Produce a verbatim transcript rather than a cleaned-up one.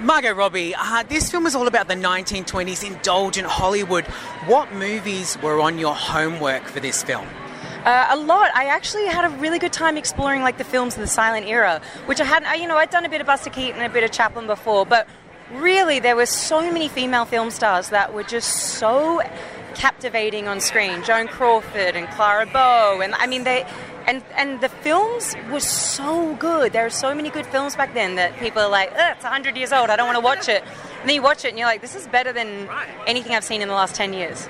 Margot Robbie, uh, this film was all about the nineteen twenties, indulgent Hollywood. What movies were on your homework for this film? Uh, a lot. I actually had a really good time exploring like the films of the silent era, which I hadn't, I, you know, I'd done a bit of Buster Keaton and a bit of Chaplin before, but really there were so many female film stars that were just so captivating on screen. Joan Crawford and Clara Bow, and I mean they... And and the films were so good. There were so many good films back then that people are like, ugh, it's one hundred years old, I don't want to watch it. And then you watch it and you're like, this is better than anything I've seen in the last ten years.